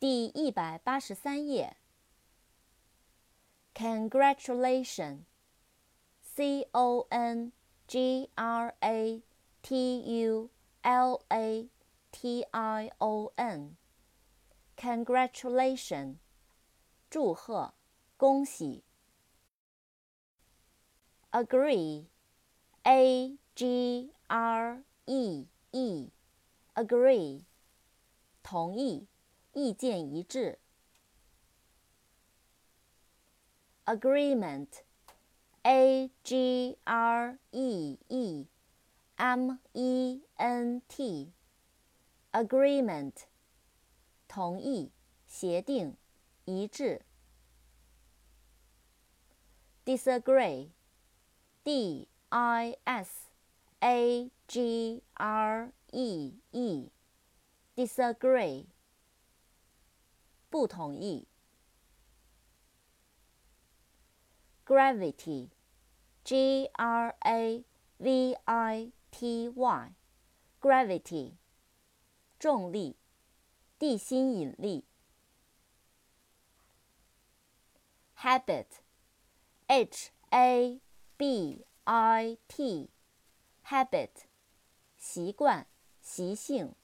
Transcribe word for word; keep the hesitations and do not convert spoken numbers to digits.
第一百八十三页。Congratulation, C O N G R A T U L A T I O N, congratulation, 祝贺，恭喜。Agree, A G R E E, agree, 同意，意见一致。Agreement, A G R E E M E N T, agreement, 同意，协定，一致。Disagree, D I S A G R E E, disagree, 不同意。Gravity, G R A V I T Y, gravity, 重力，地心引力。Habit, H A B I T, habit, 习惯，习性。